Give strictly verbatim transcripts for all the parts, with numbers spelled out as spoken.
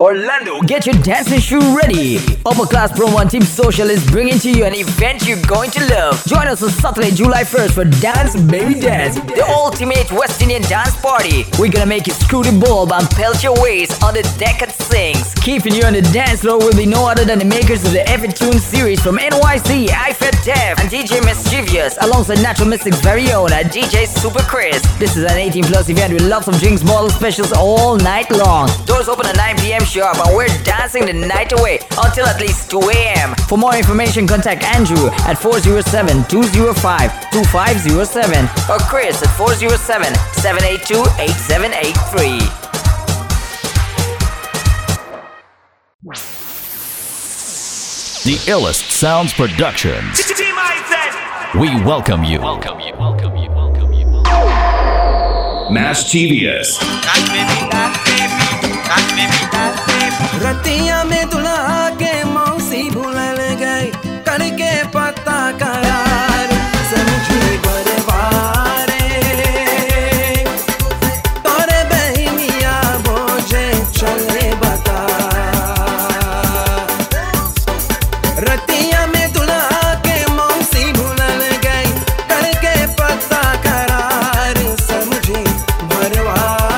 Orlando, get your dancing shoe ready. Upper Class Pro One Team Social is bringing to you an event you're going to love. Join us on Saturday, July first for Dance Baby Dance, the ultimate West Indian dance party. We're gonna make you screw the bulb and pelt your waist on the Decade Sings. Keeping you on the dance floor will be no other than the makers of the iFet Tune series from N Y C, iFet Dev, and D J Mischievous, alongside Natural Mystic's very own and D J Super Chris. This is an eighteen plus event with lots of drinks, bottle specials all night long. Doors open at nine p.m. sharp, and we're dancing the night away until at least two a.m. For more information, contact Andrew at four zero seven, two zero five, two five zero seven or Chris at four zero seven, seven eight two, eight seven eight three. The Illust Sounds Productions. We welcome you. Welcome you. Welcome you. Welcome you. Mischievous. Ratia में दुल्हा के मौसी भूलन गई करके पता करार समझी बरवारे तोरे बहनिया बोझे चले बता रतिया में दुल्हा के मौसी भूलन गई करके पता करार समझी Barwar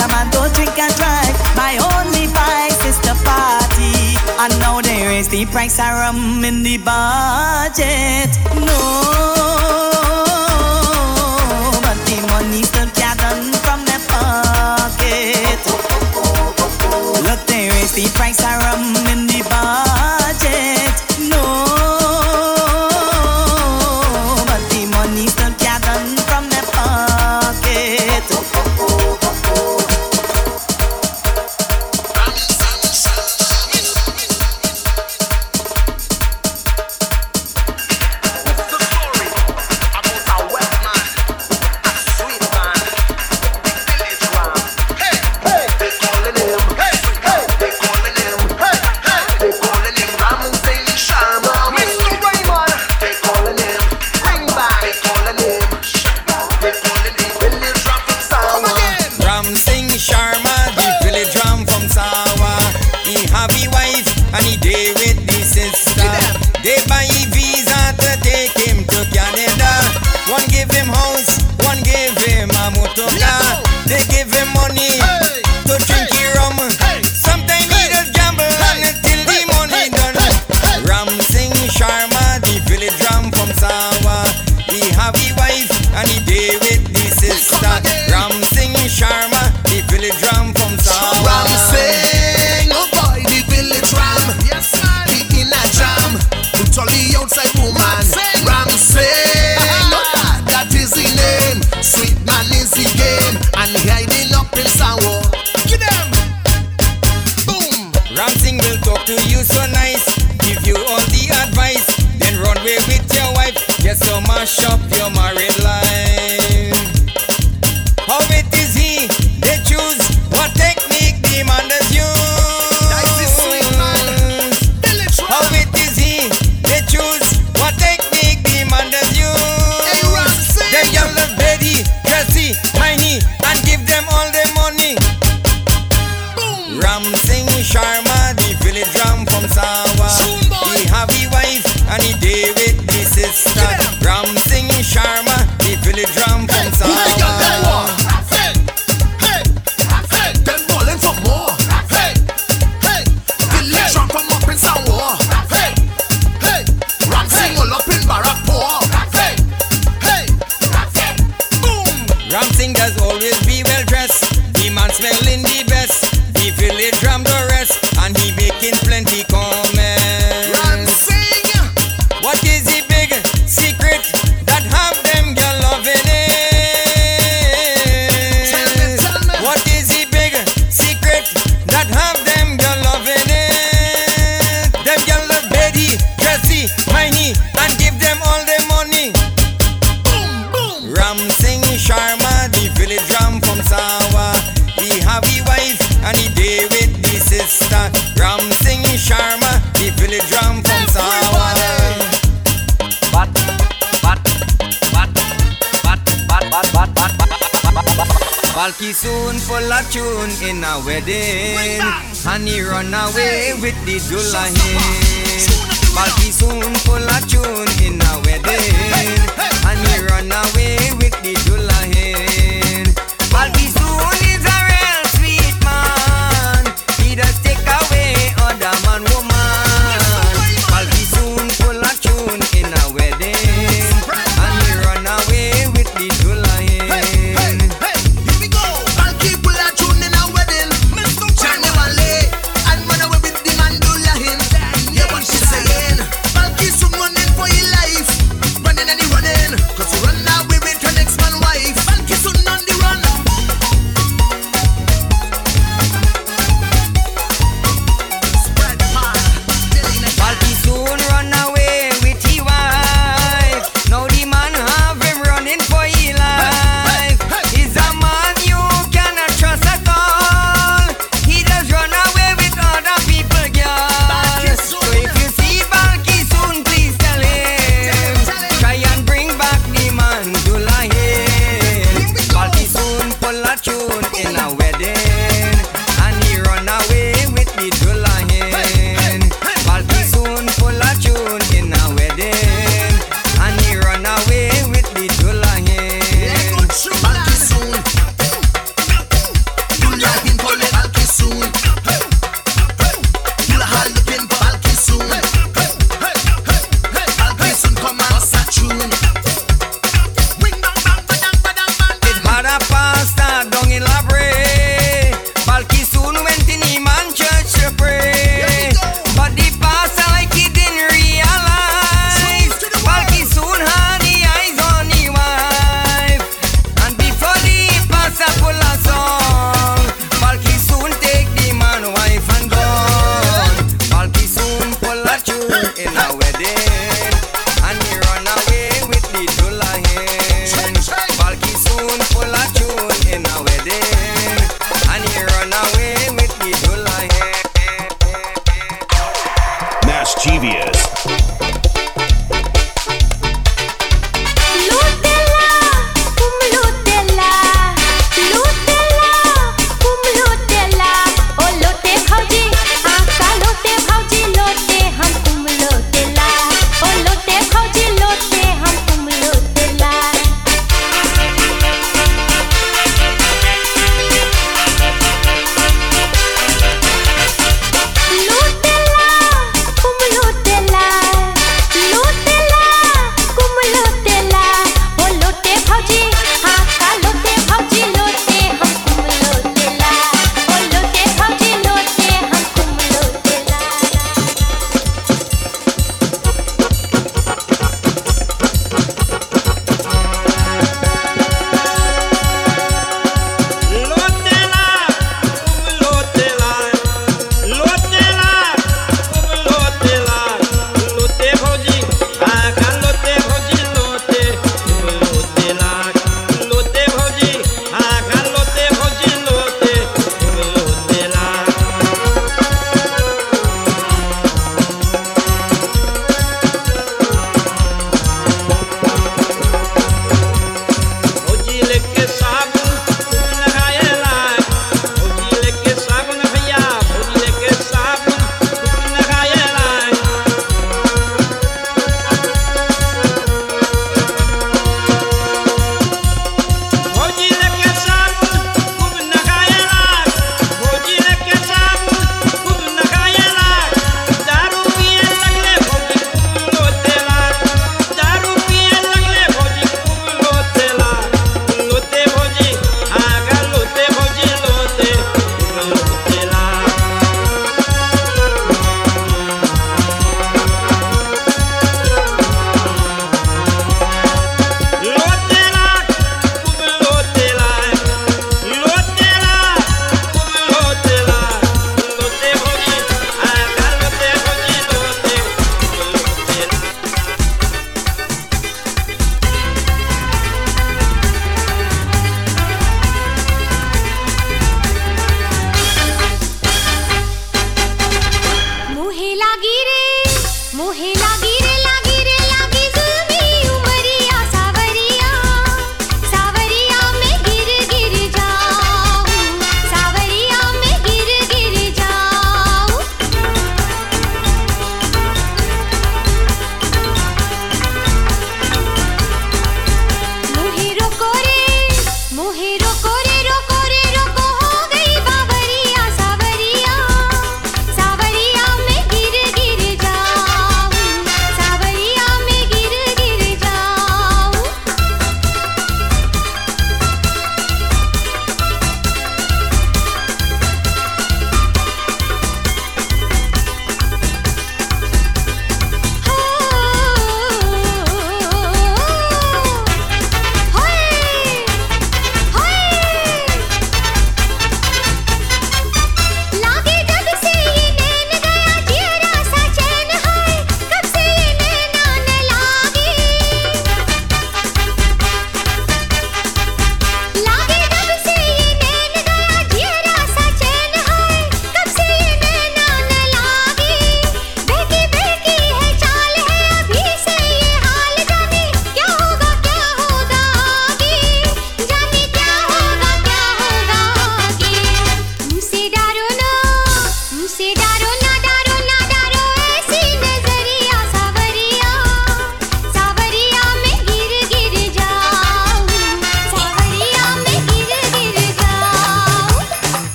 I'm a go drink and drive. My only vice is the party. And now there is the price of rum in the budget. No, but the money still gathering from the pocket. Look, there is the price of rum in the budget. No.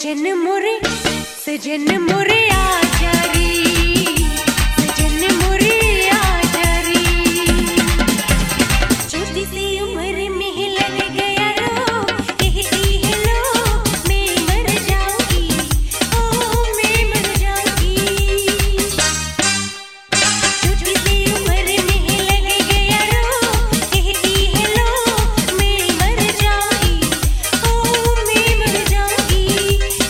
सजन मोरे सजन मोरे आचारी सजन मोरे आचारी छोटी सी उम्र में लग गया रो कहती है लो मैं मर जाऊंगी ओ मैं मर जाऊंगी छोटी सी उम्र में लग गया रो कहती है लो मैं मर जाऊंगी ओ मैं मर जाऊंगी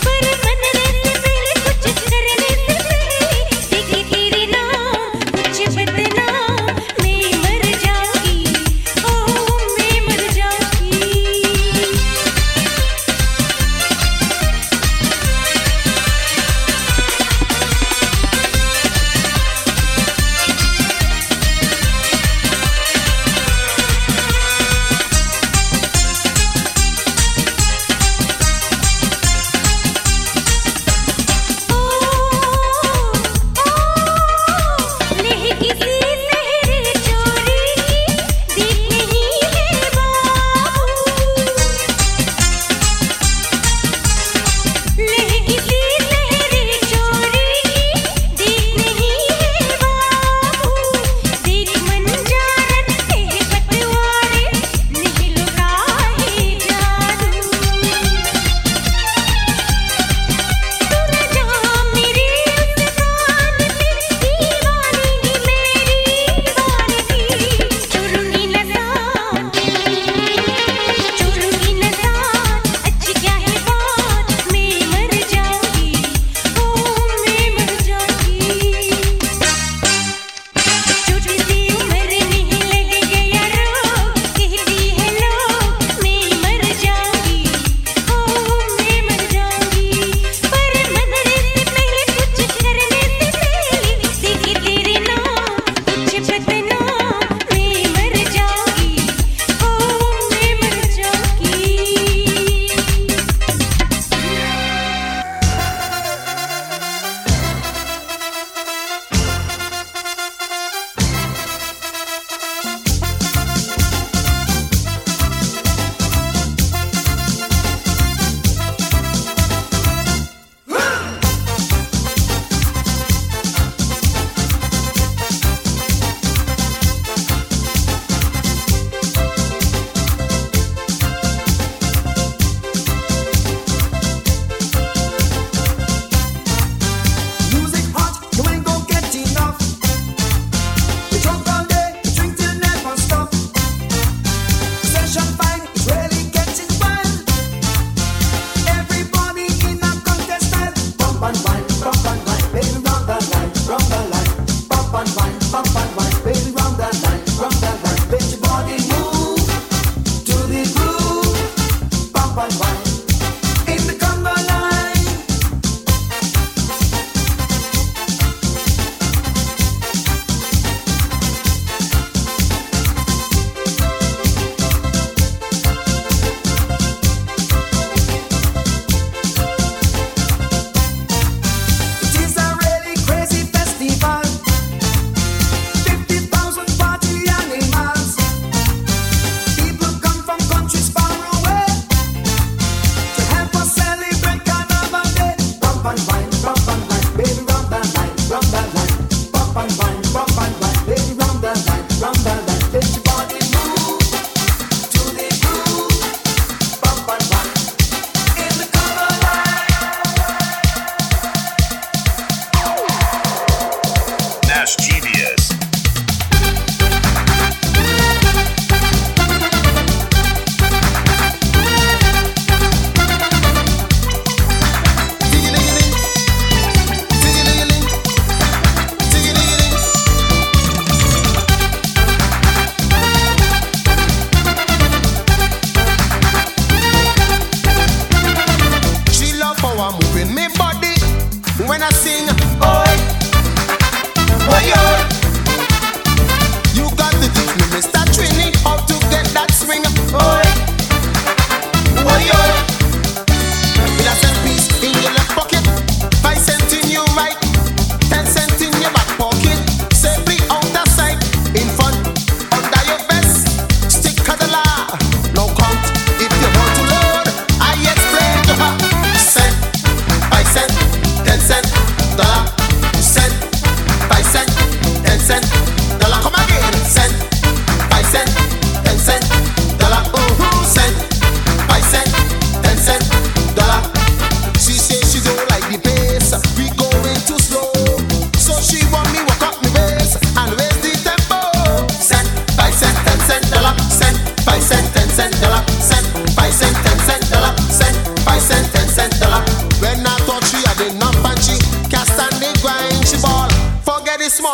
पर मन रहते मेरे कुछ करे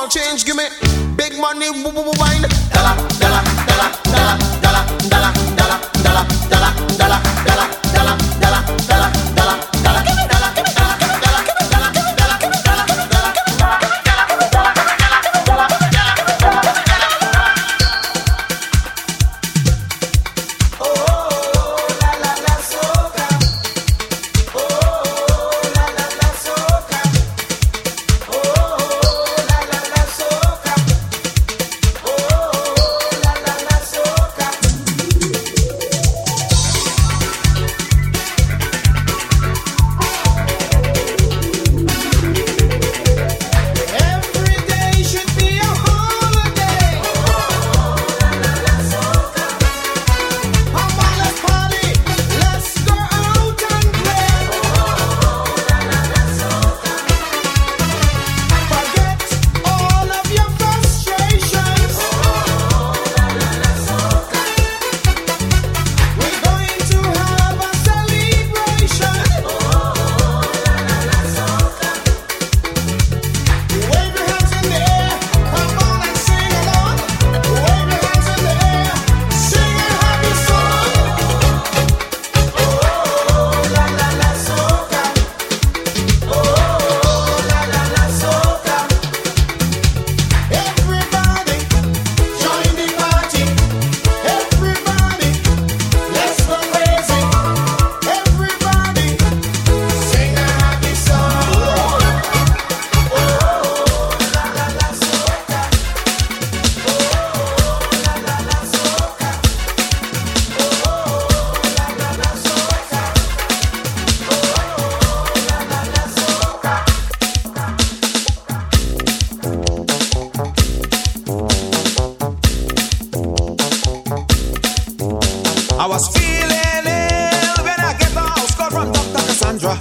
small change, give me big money, woo woo woo wine. Dollar, dollar, dollar, dollar, dollar, dollar, dollar, dollar, dollar, dollar, dollar, dollar, dollar, dollar, dollar, dollar. Give me dollar, give me dollar, give me dollar, give me dollar, give me dollar, give me dollar, give me dollar, give me dollar, give me dollar, give me dollar, give me dollar. Oh la la la soca, oh la la la soca, oh la la la soca, oh la la la soca. Every day should be a holiday. Oh la la la soca. Come on, let's party, let's go out and play. Oh la la la soca. Forget all of your frustrations. Oh la la la soca. We're going to have a celebration. Oh la la la soca. Wave your hands in the air, come on and sing along. Wave your hands in the air, sing a happy song. Oh la la la soca. Oh la la la soca. Everybody join the party. Everybody, let's go crazy. Everybody sing a happy song. Oh la la la soca. Oh la la la soca. Oh la la la soca. Oh la la la soca. I was feeling ill when I get the house call from Doctor Cassandra.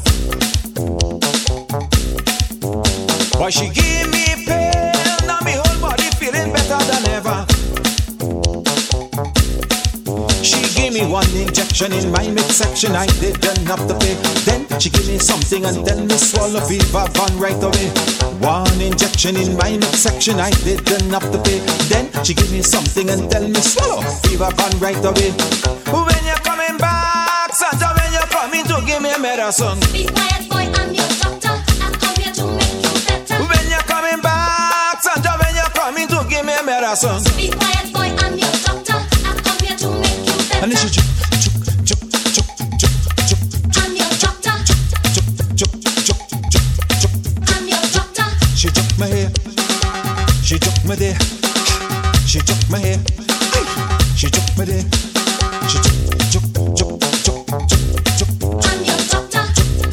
Why she give me pain, now me whole body feeling better than ever. She gave me one injection in my midsection, I didn't have to pay. Then she gave me something and then me swallow Viva Van right away. One injection in my midsection, I didn't have to pay. Then she gave me something and then me swallow Viva Van right away. When you're coming back, Santa, when you're coming to give me medicine. Be quiet, boy, I'm your doctor. I come here to make you better. When you're coming back, Santa, when you're coming to give me medicine. Be quiet, boy, I'm your doctor. I come here to make you better. And then she ch- I'm your doctor. I'm your doctor. she took my hair, she took me there, she took my hair, she took me there, she took, took, took, took, took, took, I'm your doctor.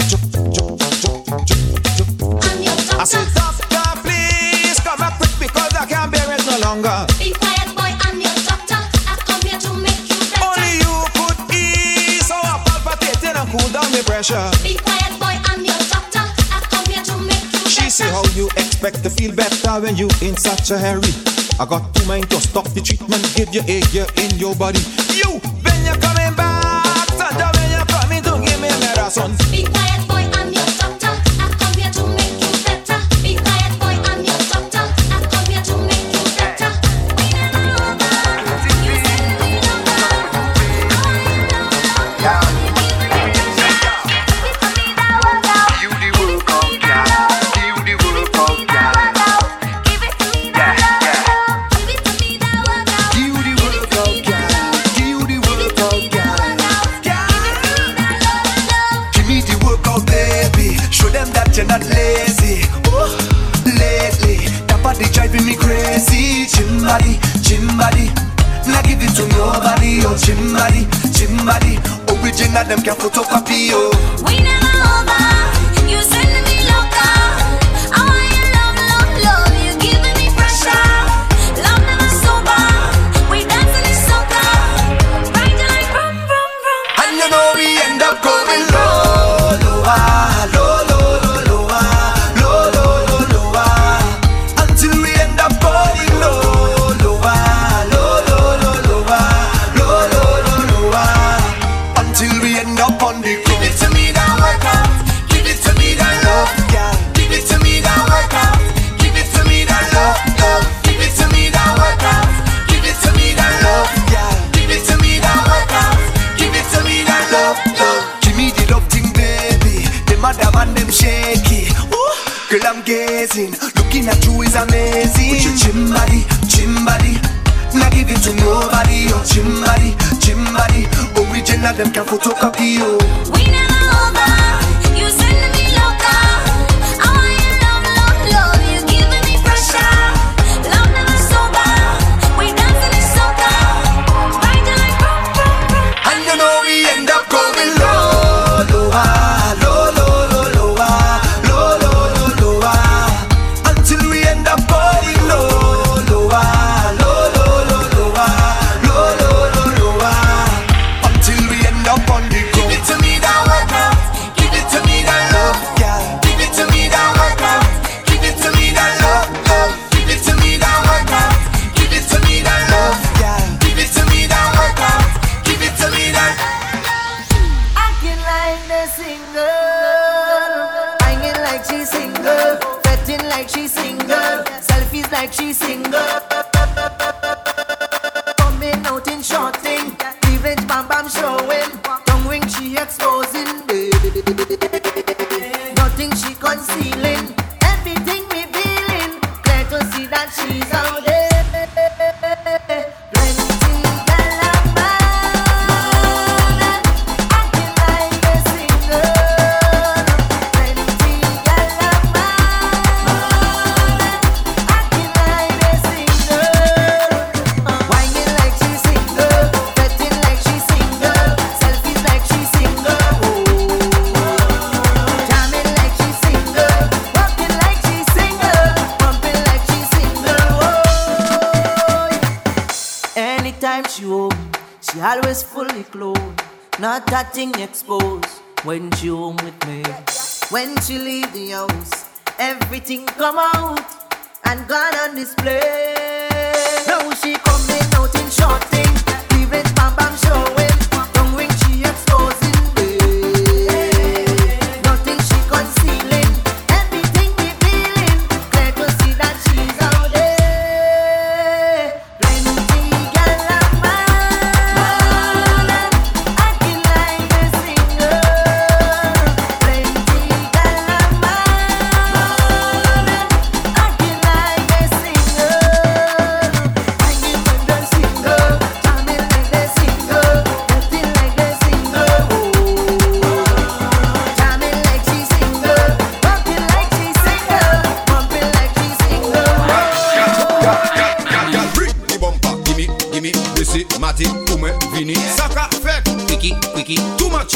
took, took, took, took. I'm your I doctor. said, Doctor, please come back quick because I can't bear it no longer. Be quiet, boy, I'm your doctor. I come here to make you better. Only you could ease our palpitating and cool down the pressure. Be quiet, boy, I'm your doctor. I come here to make you She say, better. how you expect to feel better when you in such a hurry? I got two mind to stop the treatment, give you a year in your body. You, when you're coming back, Santa, when you're coming to give me medicine. Be quiet, boy, I'm your doctor. I come here to make you better. Be quiet, boy, I'm your doctor. I come here to make you better. We in love, you say we in love. Oh, in love, You the work of God, you the work of God, yeah, yeah. You the work of God, you the work of God, yeah. Give me the work of baby, show them that you're not lazy. Oh, lately, that body driving me crazy. Chimbali, chimbali, not give it to nobody. Oh, chimbali, chimbali, original them can photocopy. Oh. We never over. You send me loca. I want your love, love, love. You giving me pressure. Love never sober. We dancing in soca. Riding like rum, rum, rum. And you know we end up going low, low, ah, low, low, low, low, ah, low, low, low, low, ah. Until we end up going low, low, ah, low, low, low, low, ah, low, low, low, low, ah. Until we end up on the ground. Give it to me that workout. Give it to me that love, girl. Give it to me that workout. Give it to me that love. love, love. Give me the love thing, baby. The madam and them shaky. Ooh. Girl, I'm gazing. Looking at you is amazing. With your gym body, gym body. Not give it to nobody. Oh, gym body, gym body. Original, them can photocopy you. We never over. You send me loca. I want you love, love, love. You giving me pressure. Love never sober. We dancing in soca. Riding like vroom, vroom, vroom. And you know we end up going low, low, ah, low, low, low, low, ah, low, low, low, low, ah. Until we end up going low, low, ah, low, low, low, low, ah, low, low, low, low, ah. Until we end up on the go. Give it to me that workout. Give it to me that love, girl. Give it to me that workout. Give it to me that love, love. Give it to me that workout. Give it to me that love, girl. Give it to me that workout. Give it to me that. Acting like the single, hanging like she's single, fretting like she's single, selfies like she's single. Coming out in short thing, revenge bam bam showing, tongue ring she exposing, nothing she concealing, everything revealing. Glad to see that she's out there. Plenty always fully clothed, not that thing exposed. When she home with me, when she leave the house, everything come out and gone on display. Now she coming out in short thing, leaving bam bam showing, tongue ring she exposing me. Nothing she concealing, everything revealing. Glad to see that she's out there.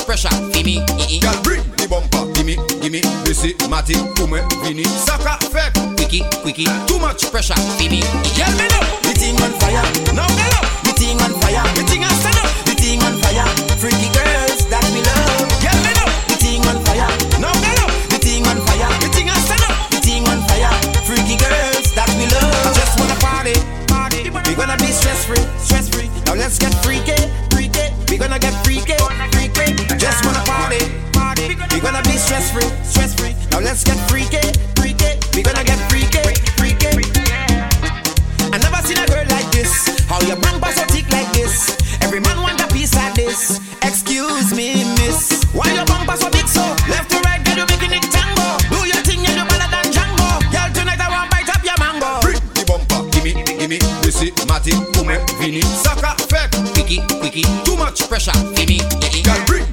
Pressure, gimme, girl, bring the bumper, gimme, gimme. This is Matty, come vini. Saka, fake, quickie, quickie. Too much pressure, gimme. Girl, me up, the thing on fire. Now me up, the thing on fire. The thing on stand up, the thing on fire. Freaky girls that me love. Girl, me up, the thing on fire. Now me up, the thing on fire. The thing on stand up, the thing on fire. Freaky girls that me love. I just wanna party, party. We gonna be stress free, stress free. Now let's get freaky, freaky. We gonna get freaky. Just wanna party, party. We gonna be stress free, stress free. Now let's get freaky, freaky. We gonna get freaky, freaky. I never seen a girl like this. How your bumper so thick like this? Every man want a piece of this. Excuse me, miss. Why your bumper so big so? Left to right, girl you making it tango. Do your thing, you do better than Django. Girl tonight I want bite up your mango. Bring the bumper, gimme, gimme. This is Martin, Ume, Vini. Saka, fake, quickie, quickie. Too much pressure, gimme. Girl bring.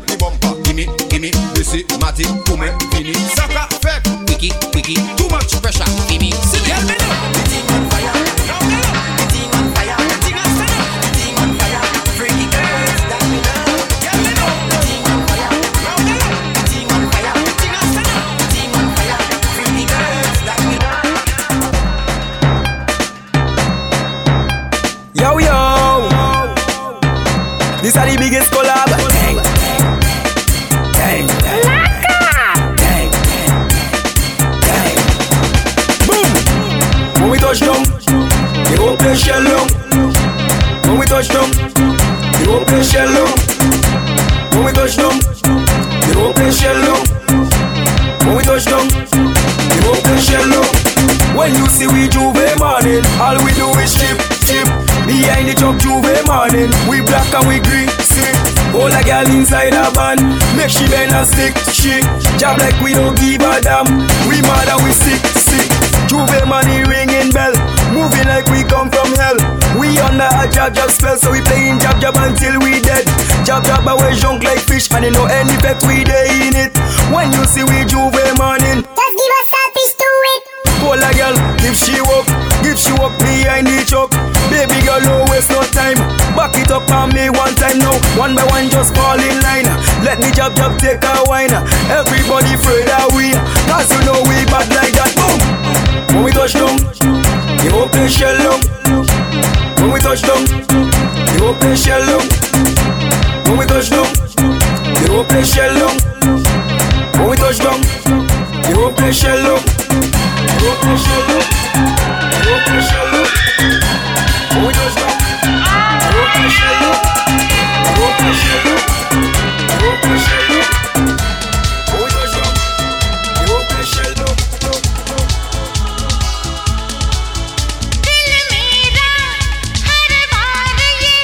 Gimme, gimme, this is Matty, come vini. Saka, fake, wiki, wiki. Too much pressure, gimme. See me, help me now. The thing on fire, now me now. The thing on fire, the thing on stand up, the thing on fire. Freaky girls that me love. Help me now. The thing on fire, now me now. The thing on fire, the thing on stand up, the thing on fire. Freaky girls that me love. Yo yo, these are the biggest collab. Touchdown, they go play shell long. When we touch down, they go play shell long. When we touch down, they go play shell long. When we touch down, they go play shell long. When you see we Juve morning, all we do is strip, strip. Behind the job Juve morning, we black and we green, strip. All the girl in inside a van. Make she bend and stick, she job like we don't give a damn. We mad and we sick, sick. Juve money ringing bell, moving like we come from hell. We under a jab jab spell, so we playing jab jab until we dead. Jab jab but we junk like fish, and you know any bet we day in it. When you see we Juve morning, just give us a piece to it. Pull a girl, if she walk, give she walk behind the chop. Baby girl, no waste no time. Back it up on me one time now. One by one, just fall in line. Let me jab jab take a wine. Everybody afraid that we, cause you know we bad like that. Boom. When we touch down, you open shell down. When we touch down, you open shell down. When we touch down, you open shell down. When we touch down, you open shell down. You open shell down. You open shell down. We just don't. I won't push it up. I won't push it up. I won't push it up. We just don't. I won't push it up. दिल मेरा हर बार ये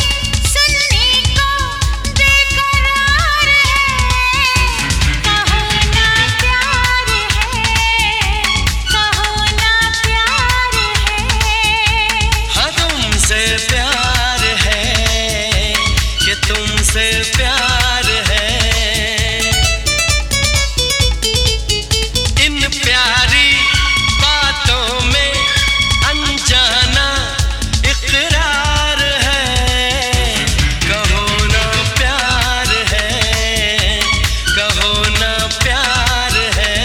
सुनने को बेकरार है. कहो ना प्यार है, कहो ना प्यार है. हाँ तुमसे प्यार है कि तुमसे प्यार है. इन प्यारी बातों में अनजाना इकरार है. कहो ना प्यार है, कहो ना प्यार है.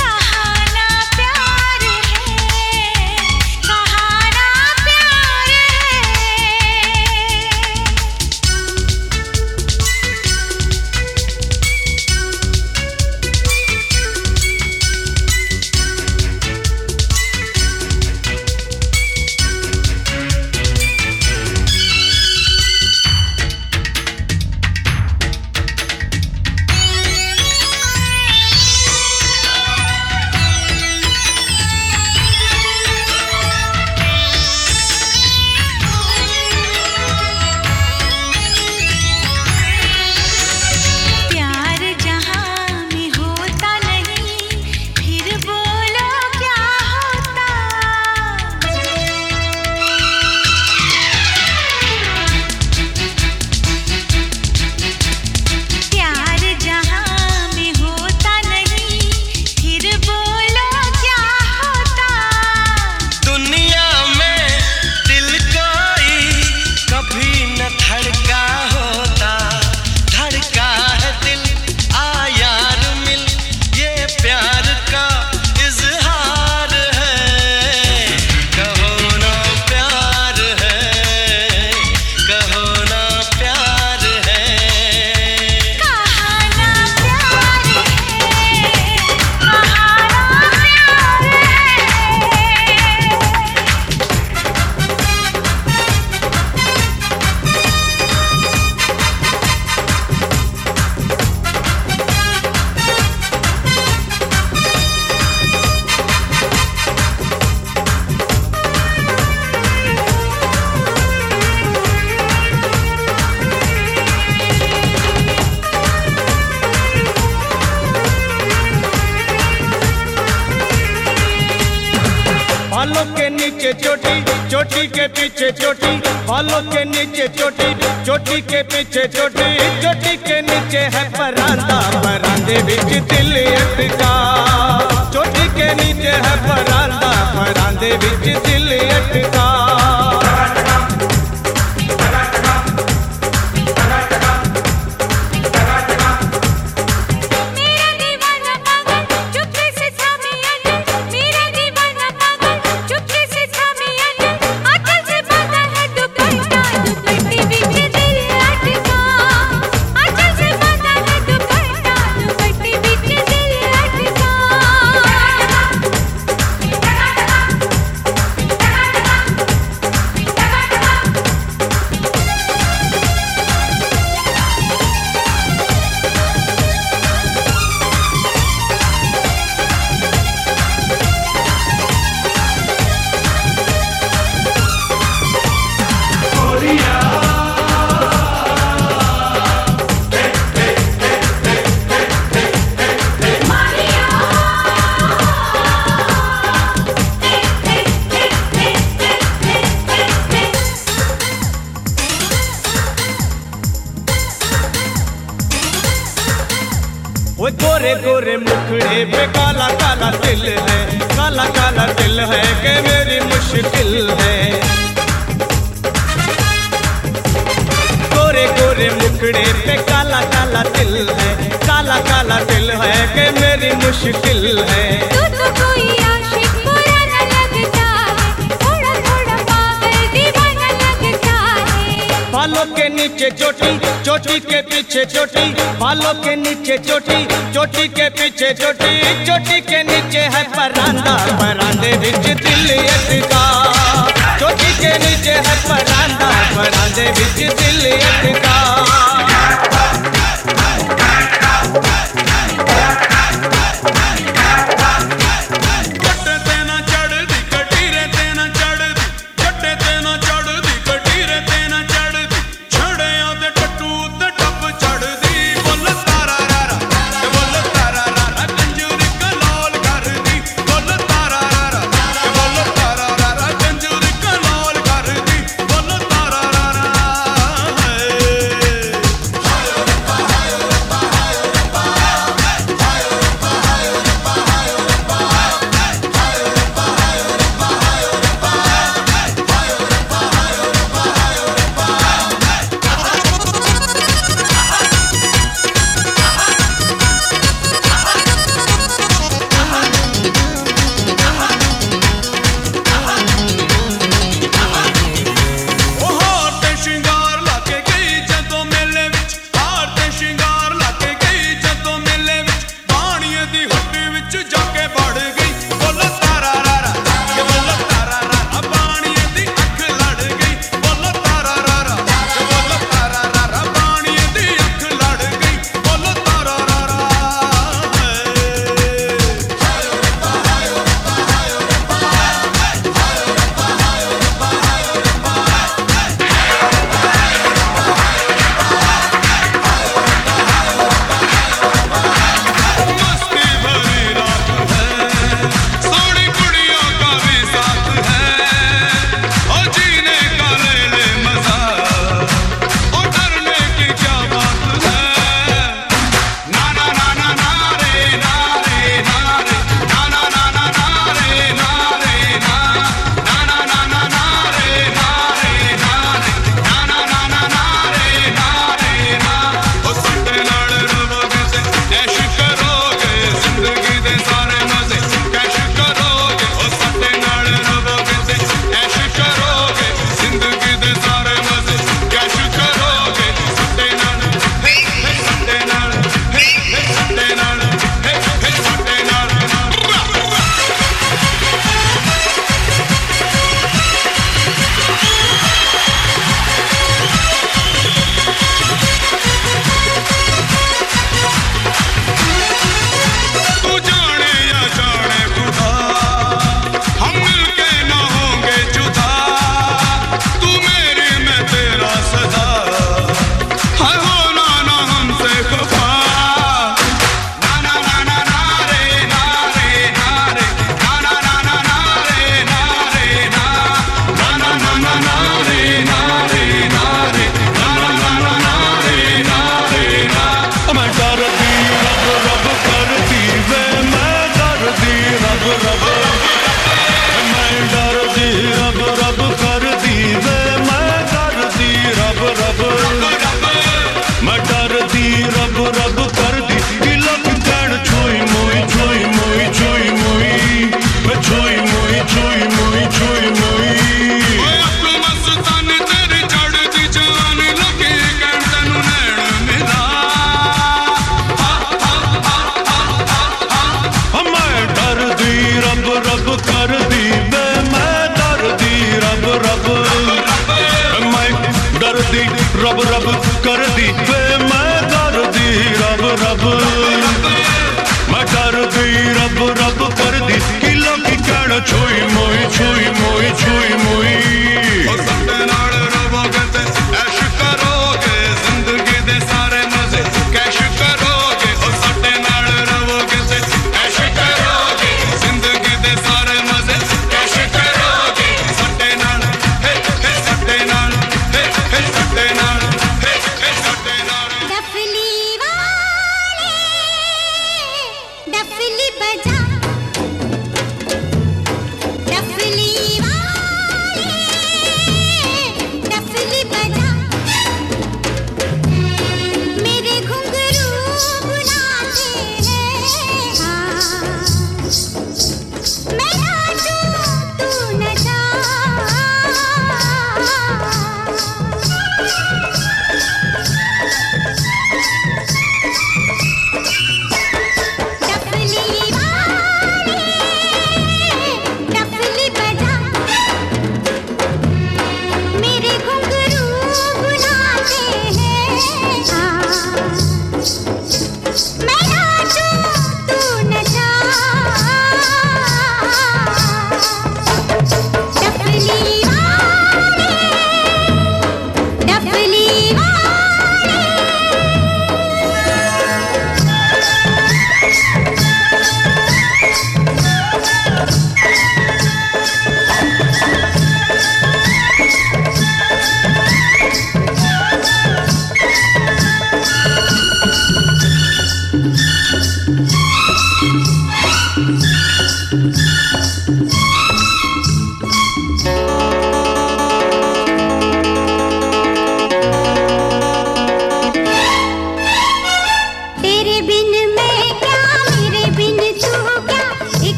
कहा ना प्यार है, कहा ना प्यार है. प्यार जहाँ में होता नहीं, फिर बोलो क्या होता. प्यार जहाँ में होता नहीं, फिर बोलो क्या होता. दुनिया में दिल कोई कभी न धड़का होता. धड़का है दिल आया मिल, ये प्यार का इजहार है. कहो ना प्यार है, कहो ना प्यार है. कहा ना प्यार है, कहा ना प्यार है. बालों के नीचे चोटी, चोटी के पीछे चोटी. बालों के नीचे चोटी, चोटी के पीछे चोटी. चोटी के नीचे है परांदा, परांदे विच दिल अटका. चोटी के नीचे है परांदा, परांदे विच दिल अटका. मेरा दीवाना पागल चुपके से थामे अटल. मेरा दीवाना पागल चुपके से थामे अटल. अटल से बांधा है दुपट्टा, दुपट्टे बीच दिल अटका. अटल से बांधा है दुपट्टा, दुपट्टे बीच दिल अटका. टका टका टका टका टका टका वो गोरे गोरे मुखड़े पे काला काला दिल है, काला काला दिल है के मेरी मुश्किल है। गोरे गोरे मुखड़े पे काला काला दिल है, काला काला दिल है के मेरी मुश्किल है। तू तो कोई आशिक पुराना लगता है, थोड़ा थोड़ा पागल दीवाना लगता है। बालों के नीचे चोटी, चोटी के पीछे चोटी, बालों के नीचे चोटी, चोटी के पीछे चोटी, चोटी के नीचे है परांदा, परांदे विच दिल अटका। चोटी के नीचे है परांदा, परांदे विच दिल अटका। Hey, hey, Saturday night.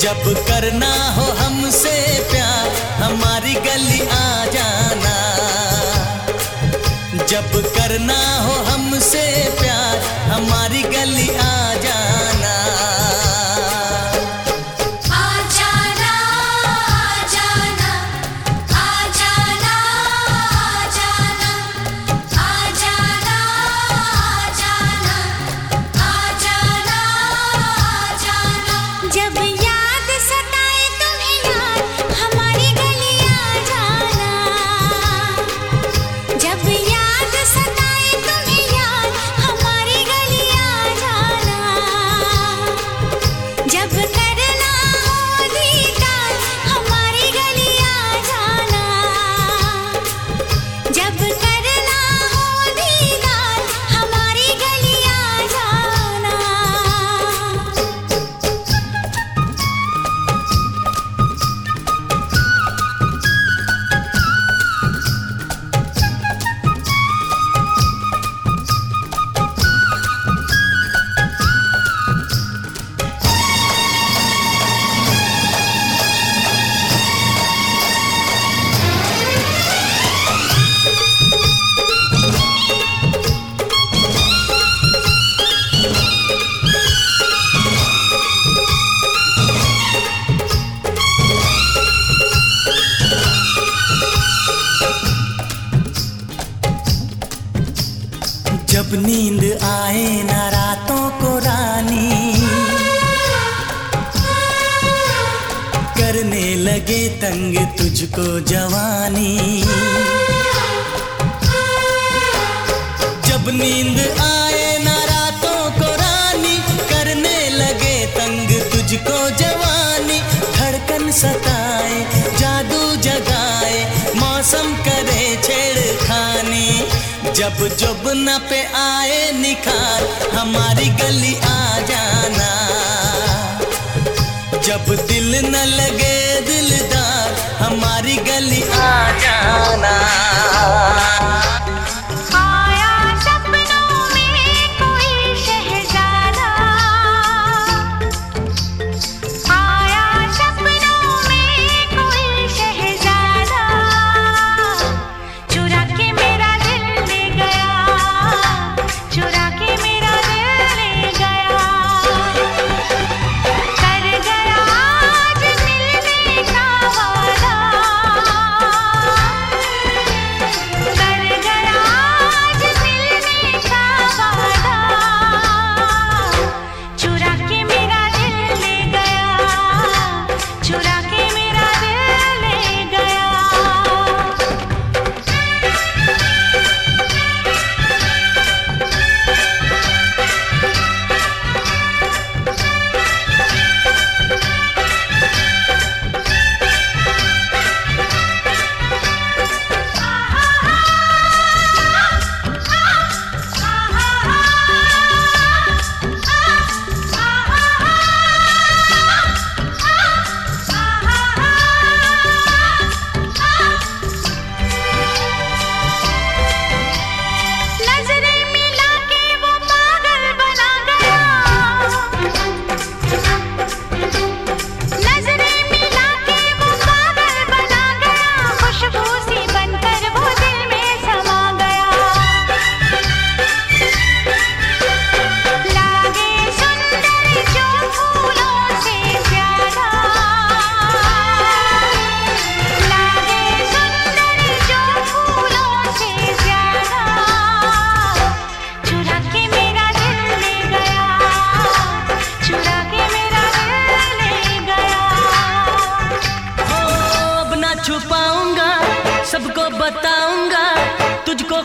जब करना हो हमसे प्यार हमारी गली आ जाना, जब करना हो हमसे प्यार हमारी गली आ जाना। जब नींद आए न रातों को रानी, करने लगे तंग तुझको जवानी। जब नींद आए न रातों को रानी, करने लगे तंग तुझको जवानी। धड़कन सताए जादू जगाए मौसम करे छेड़खानी। जब जुबना पे आए निखार हमारी गली आ जाना, जब दिल न लगे दिलदार हमारी गली आ जाना।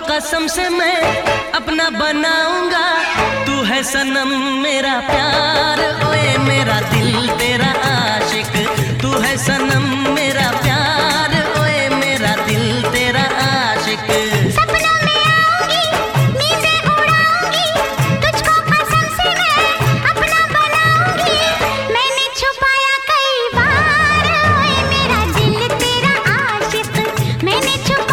कसम से मैं अपना बनाऊंगा, तू है सनम मेरा प्यार, ओए मेरा दिल तेरा आशिक। तू है सनम मेरा प्यार, ओए मेरा दिल तेरा आशिक। सपनों में आऊंगी, नींदें उड़ाऊंगी, तुझको कसम से मैं अपना बनाऊंगी। मैंने छुपाया कई बार, ओए मेरा दिल तेरा आशिक। मैंने छुपाया कई बार,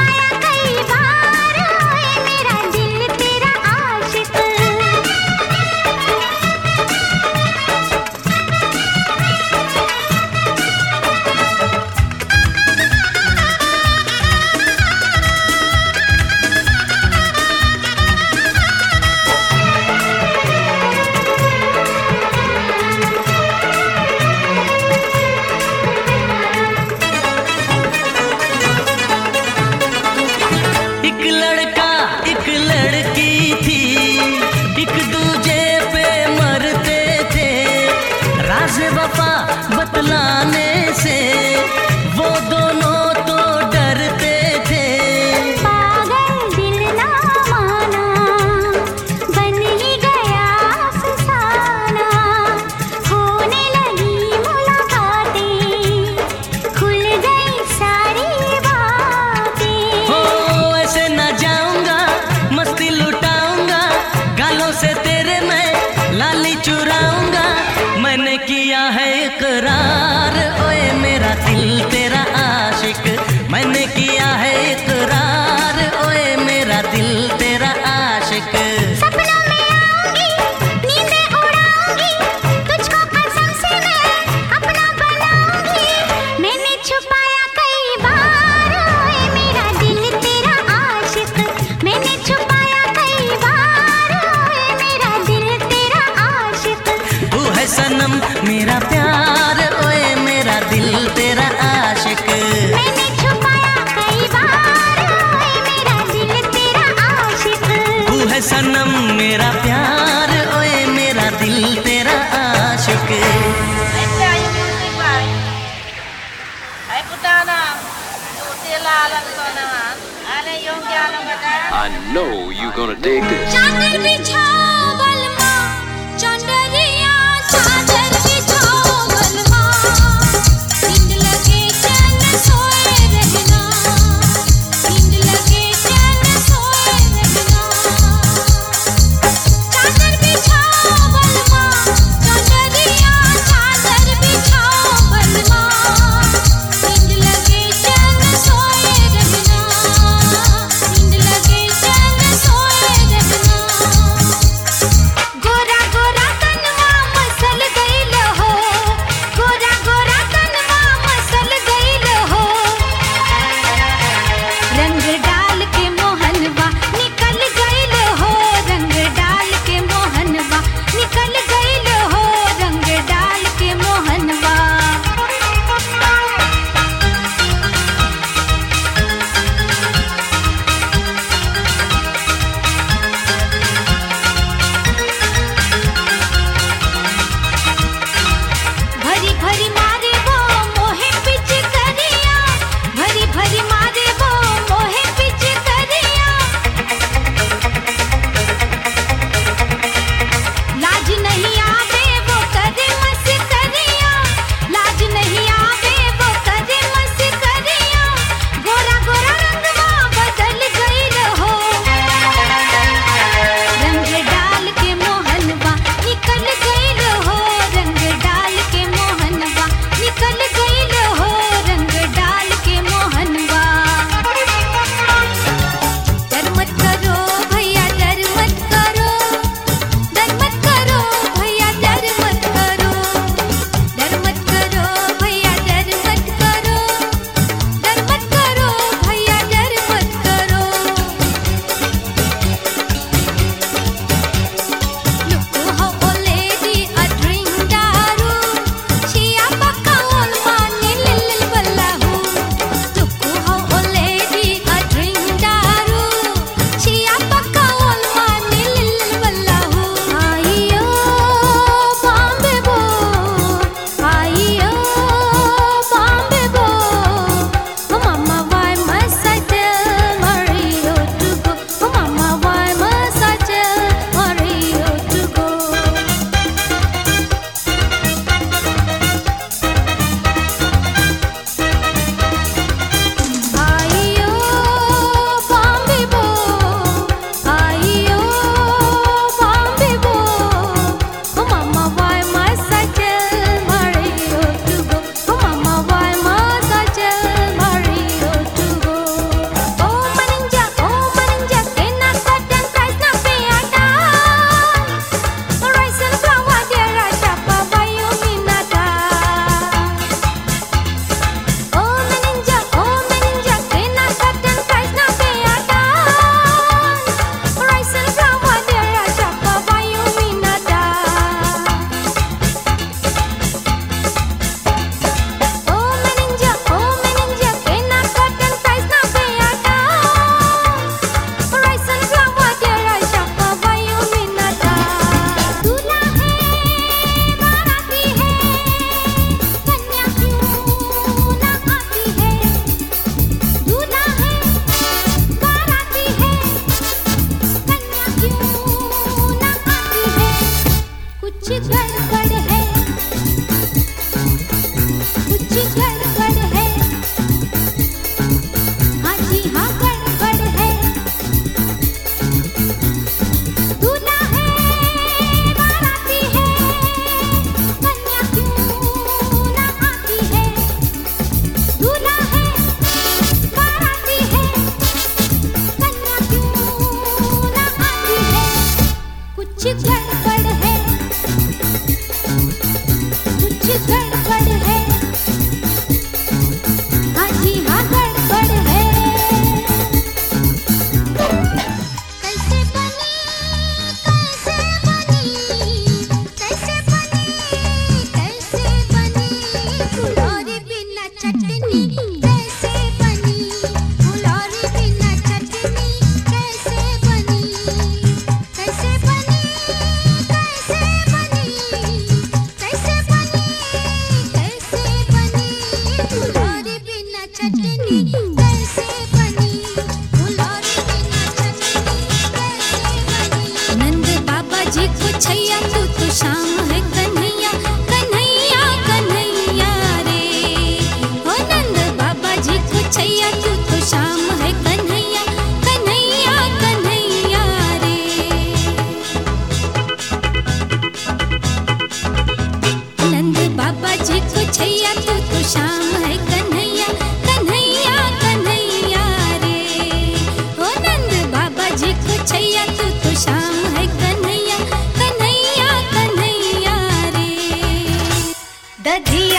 से वफा बतलाने से वो दोनों तो डरते थे। पागल दिल ना माना, बन ही गया अफसाना, होने लगी मुलाकातें, खुल गई सारी बातें। हो ऐसे ना जाऊंगा, मस्ती लुटाऊंगा, गालों से तेरे मैं लाली चुराऊंगा। मैंने किया है इकरार, ओए मेरा दिल तेरा आशिक। मैंने किया है इकरार, ओए मेरा दिल तेरा आशिक। सपनों में आऊंगी, नींदें उड़ाऊंगी, तुझको कसम से मैं अपना बनाऊंगी। मैंने छुपाया कई बार, ओए मेरा दिल तेरा आशिक। मैंने छुपाया कई बार, ओए मेरा दिल तेरा आशिक। तू है सनम मेरा प्यार, ओए मेरा दिल तेरा आशिक। मैंने छुपाया कई बार, ओए मेरा दिल तेरा आशिक। तू है सनम मेरा प्यार, ओए मेरा दिल तेरा आशिक। I know you're gonna dig this. चादर बिछा बलमा, चंदरिया चादर बिछा बलमा, नींद लगे चैन सोए रहना, नींद लगे चैन सोए रहना। चादर बिछा बलमा, चंदरिया चादर बिछा बलमा, नींद लगे चैन सोए रहना, नींद लगे चैन सोए रहना। The D